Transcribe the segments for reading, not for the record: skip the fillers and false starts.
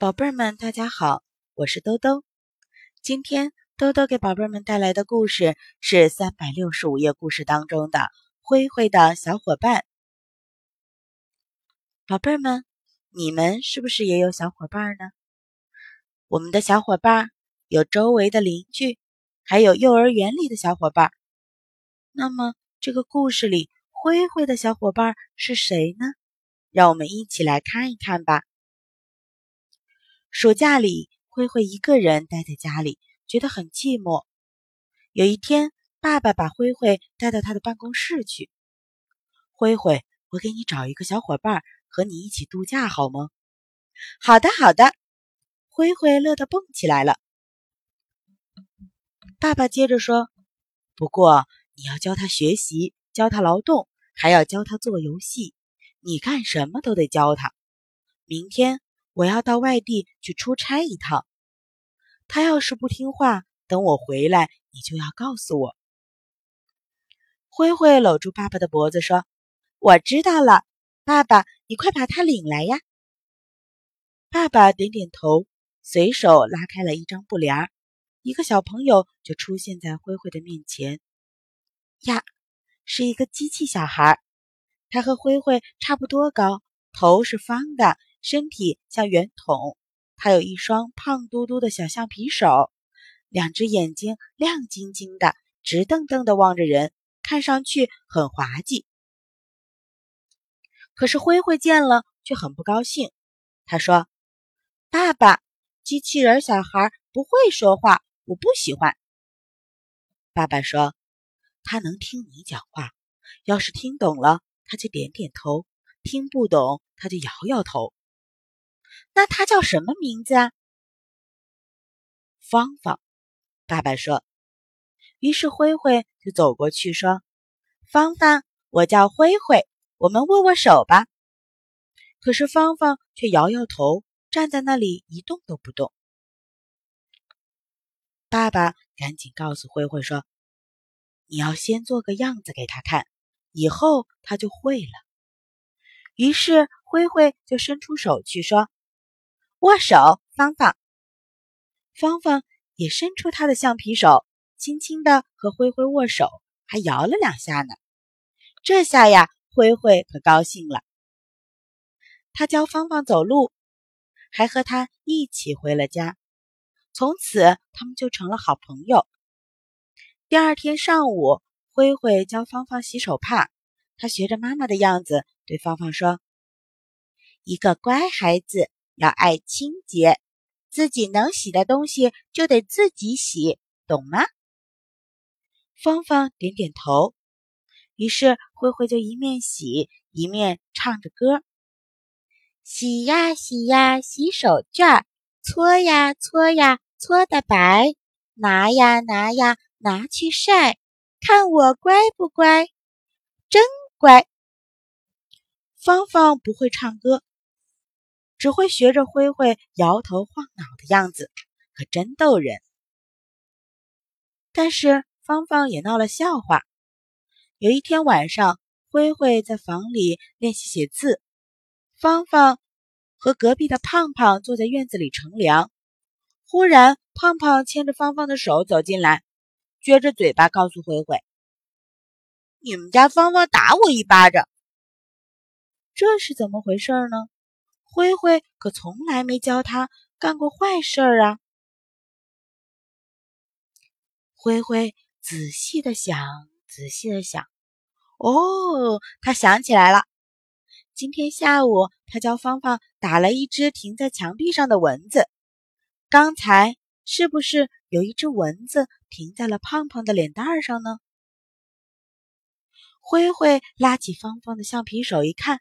宝贝儿们，大家好，我是兜兜。今天兜兜给宝贝儿们带来的故事是365页故事当中的灰灰的小伙伴。宝贝儿们，你们是不是也有小伙伴呢？我们的小伙伴有周围的邻居，还有幼儿园里的小伙伴。那么这个故事里灰灰的小伙伴是谁呢？让我们一起来看一看吧。暑假里，灰灰一个人待在家里，觉得很寂寞。有一天，爸爸把灰灰带到他的办公室去。灰灰，我给你找一个小伙伴，和你一起度假好吗？好的，好的。灰灰乐得蹦起来了。爸爸接着说，不过你要教他学习，教他劳动，还要教他做游戏，你干什么都得教他。明天我要到外地去出差一趟，他要是不听话，等我回来你就要告诉我。灰灰搂住爸爸的脖子说，我知道了，爸爸，你快把他领来呀。爸爸点点头，随手拉开了一张布帘，一个小朋友就出现在灰灰的面前。呀，是一个机器小孩，他和灰灰差不多高，头是方的，身体像圆筒，他有一双胖嘟嘟的小橡皮手，两只眼睛亮晶晶的，直瞪瞪的望着人，看上去很滑稽。可是灰灰见了却很不高兴，他说，爸爸，机器人小孩不会说话，我不喜欢。爸爸说，他能听你讲话，要是听懂了他就点点头，听不懂他就摇摇头。那他叫什么名字啊？芳芳，爸爸说。于是灰灰就走过去说，芳芳，我叫灰灰，我们握握手吧。可是芳芳却摇摇头，站在那里一动都不动。爸爸赶紧告诉灰灰说，你要先做个样子给他看，以后他就会了。于是灰灰就伸出手去说，握手，芳芳。芳芳也伸出她的橡皮手，轻轻地和灰灰握手，还摇了两下呢。这下呀，灰灰可高兴了。他教芳芳走路，还和她一起回了家。从此他们就成了好朋友。第二天上午，灰灰教芳芳洗手帕，他学着妈妈的样子对芳芳说，一个乖孩子要爱清洁，自己能洗的东西就得自己洗，懂吗？芳芳点点头。于是灰灰就一面洗一面唱着歌，洗呀洗呀洗手绢，搓呀搓呀搓得白，拿呀拿呀拿去晒，看我乖不乖，真乖。芳芳不会唱歌，只会学着灰灰摇头晃脑的样子，可真逗人。但是芳芳也闹了笑话。有一天晚上，灰灰在房里练习写字，芳芳和隔壁的胖胖坐在院子里乘凉。忽然胖胖牵着芳芳的手走进来，撅着嘴巴告诉灰灰，你们家芳芳打我一巴掌。这是怎么回事呢？灰灰可从来没教他干过坏事啊。灰灰仔细的想，仔细的想，哦，他想起来了。今天下午他教芳芳打了一只停在墙壁上的蚊子，刚才是不是有一只蚊子停在了胖胖的脸蛋上呢？灰灰拉起芳芳的橡皮手一看，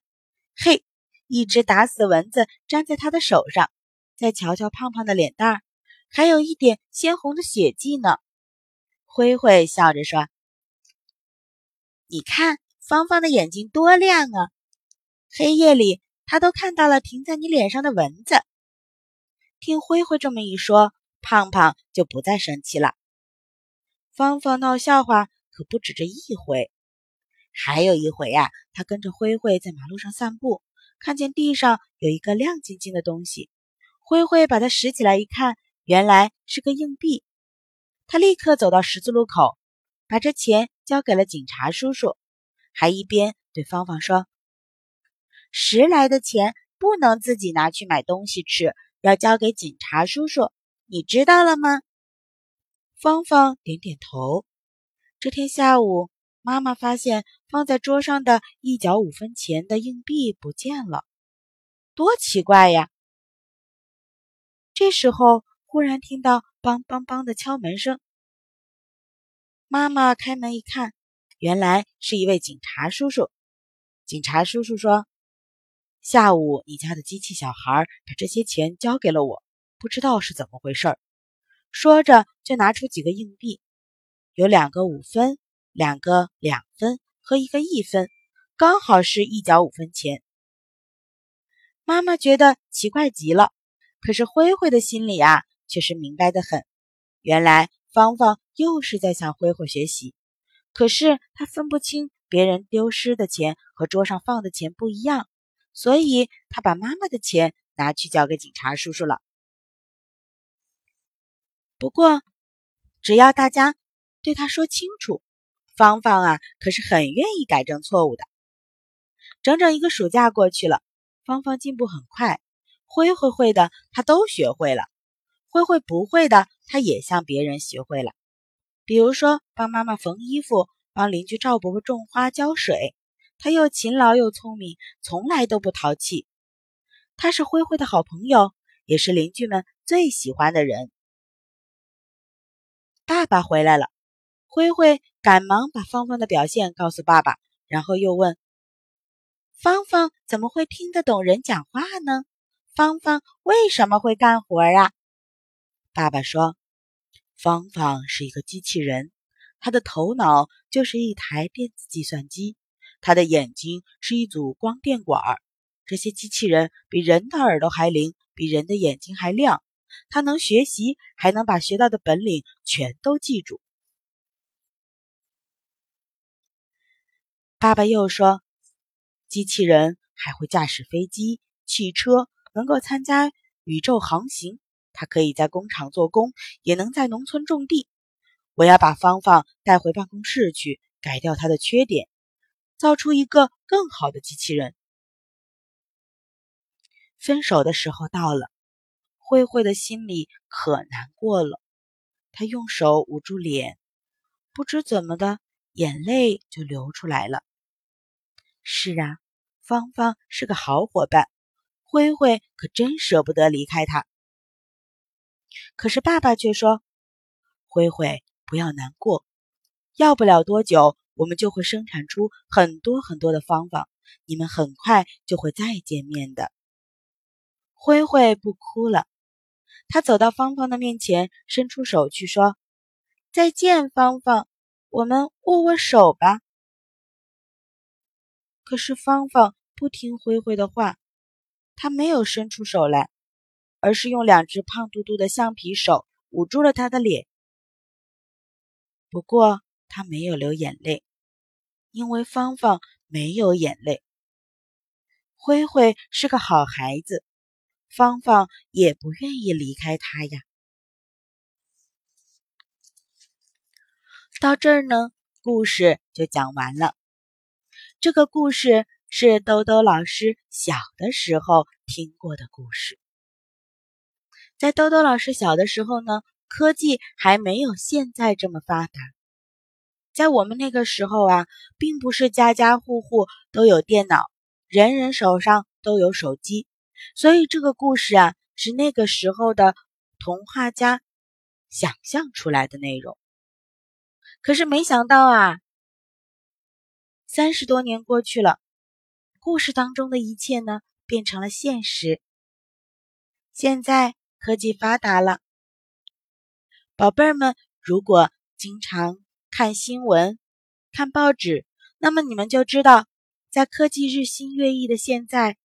嘿，一只打死的蚊子粘在他的手上，再瞧瞧胖胖的脸蛋，还有一点鲜红的血迹呢。灰灰笑着说，你看芳芳的眼睛多亮啊，黑夜里她都看到了停在你脸上的蚊子。听灰灰这么一说，胖胖就不再生气了。芳芳闹笑话可不止这一回，还有一回啊，她跟着灰灰在马路上散步，看见地上有一个亮晶晶的东西，慧慧把它拾起来一看，原来是个硬币。她立刻走到十字路口，把这钱交给了警察叔叔，还一边对芳芳说：“拾来的钱不能自己拿去买东西吃，要交给警察叔叔，你知道了吗？”芳芳点点头。这天下午，妈妈发现放在桌上的一角5分钱的硬币不见了，多奇怪呀！这时候忽然听到梆梆梆的敲门声，妈妈开门一看，原来是一位警察叔叔。警察叔叔说：“下午你家的机器小孩把这些钱交给了我，不知道是怎么回事儿。”说着就拿出几个硬币，有2个5分，2个2分和1个1分，刚好是一角5分钱。妈妈觉得奇怪极了。可是慧慧的心里啊，却是明白得很。原来芳芳又是在向慧慧学习，可是她分不清别人丢失的钱和桌上放的钱不一样，所以她把妈妈的钱拿去交给警察叔叔了。不过，只要大家对她说清楚，芳芳啊，可是很愿意改正错误的。整整1个暑假过去了，芳芳进步很快。慧慧会的他都学会了，慧慧不会的他也向别人学会了，比如说帮妈妈缝衣服，帮邻居赵伯伯种花浇水。他又勤劳又聪明，从来都不淘气。他是慧慧的好朋友，也是邻居们最喜欢的人。爸爸回来了，慧慧赶忙把芳芳的表现告诉爸爸，然后又问：“芳芳怎么会听得懂人讲话呢？芳芳为什么会干活啊？”爸爸说：“芳芳是一个机器人，她的头脑就是一台电子计算机，她的眼睛是一组光电管。这些机器人比人的耳朵还灵，比人的眼睛还亮。她能学习，还能把学到的本领全都记住。”爸爸又说：“机器人还会驾驶飞机、汽车，能够参加宇宙航行，他可以在工厂做工，也能在农村种地。我要把芳芳带回办公室去，改掉他的缺点，造出一个更好的机器人。”分手的时候到了，慧慧的心里可难过了。她用手捂住脸，不知怎么的，眼泪就流出来了。是啊，芳芳是个好伙伴，慧慧可真舍不得离开他。可是爸爸却说：“慧慧，不要难过，要不了多久，我们就会生产出很多很多的芳芳，你们很快就会再见面的。”慧慧不哭了，她走到芳芳的面前，伸出手去说：“再见，芳芳，我们握握手吧。”可是芳芳不听慧慧的话，他没有伸出手来，而是用2只胖嘟嘟的橡皮手捂住了他的脸。不过他没有流眼泪，因为芳芳没有眼泪。慧慧是个好孩子，芳芳也不愿意离开他呀。到这儿呢，故事就讲完了。这个故事是兜兜老师小的时候听过的故事。在兜兜老师小的时候呢，科技还没有现在这么发达。在我们那个时候啊，并不是家家户户都有电脑，人人手上都有手机。所以这个故事啊，是那个时候的童话家想象出来的内容。可是没想到啊，30多年过去了，故事当中的一切呢，变成了现实。现在科技发达了，宝贝儿们，如果经常看新闻、看报纸，那么你们就知道，在科技日新月异的现在，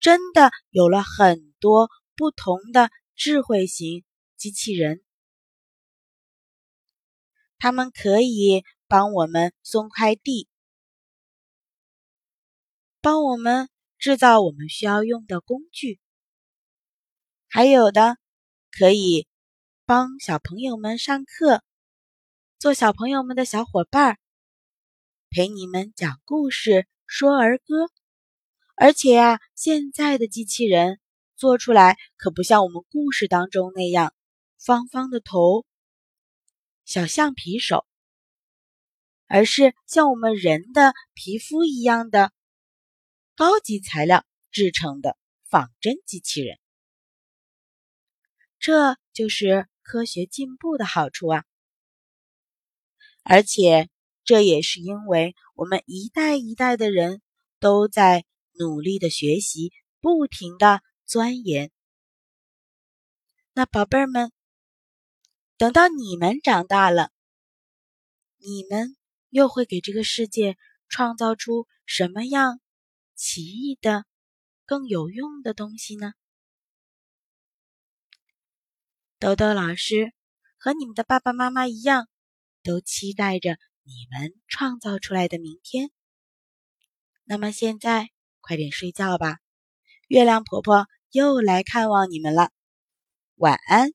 真的有了很多不同的智慧型机器人。他们可以帮我们送快递，帮我们制造我们需要用的工具，还有的可以帮小朋友们上课，做小朋友们的小伙伴，陪你们讲故事，说儿歌。而且啊，现在的机器人做出来可不像我们故事当中那样方方的头，小橡皮手，而是像我们人的皮肤一样的高级材料制成的仿真机器人。这就是科学进步的好处啊！而且这也是因为我们一代一代的人都在努力的学习，不停的钻研。那宝贝儿们，等到你们长大了，你们又会给这个世界创造出什么样奇异的、更有用的东西呢？豆豆老师和你们的爸爸妈妈一样，都期待着你们创造出来的明天。那么现在快点睡觉吧，月亮婆婆又来看望你们了，晚安。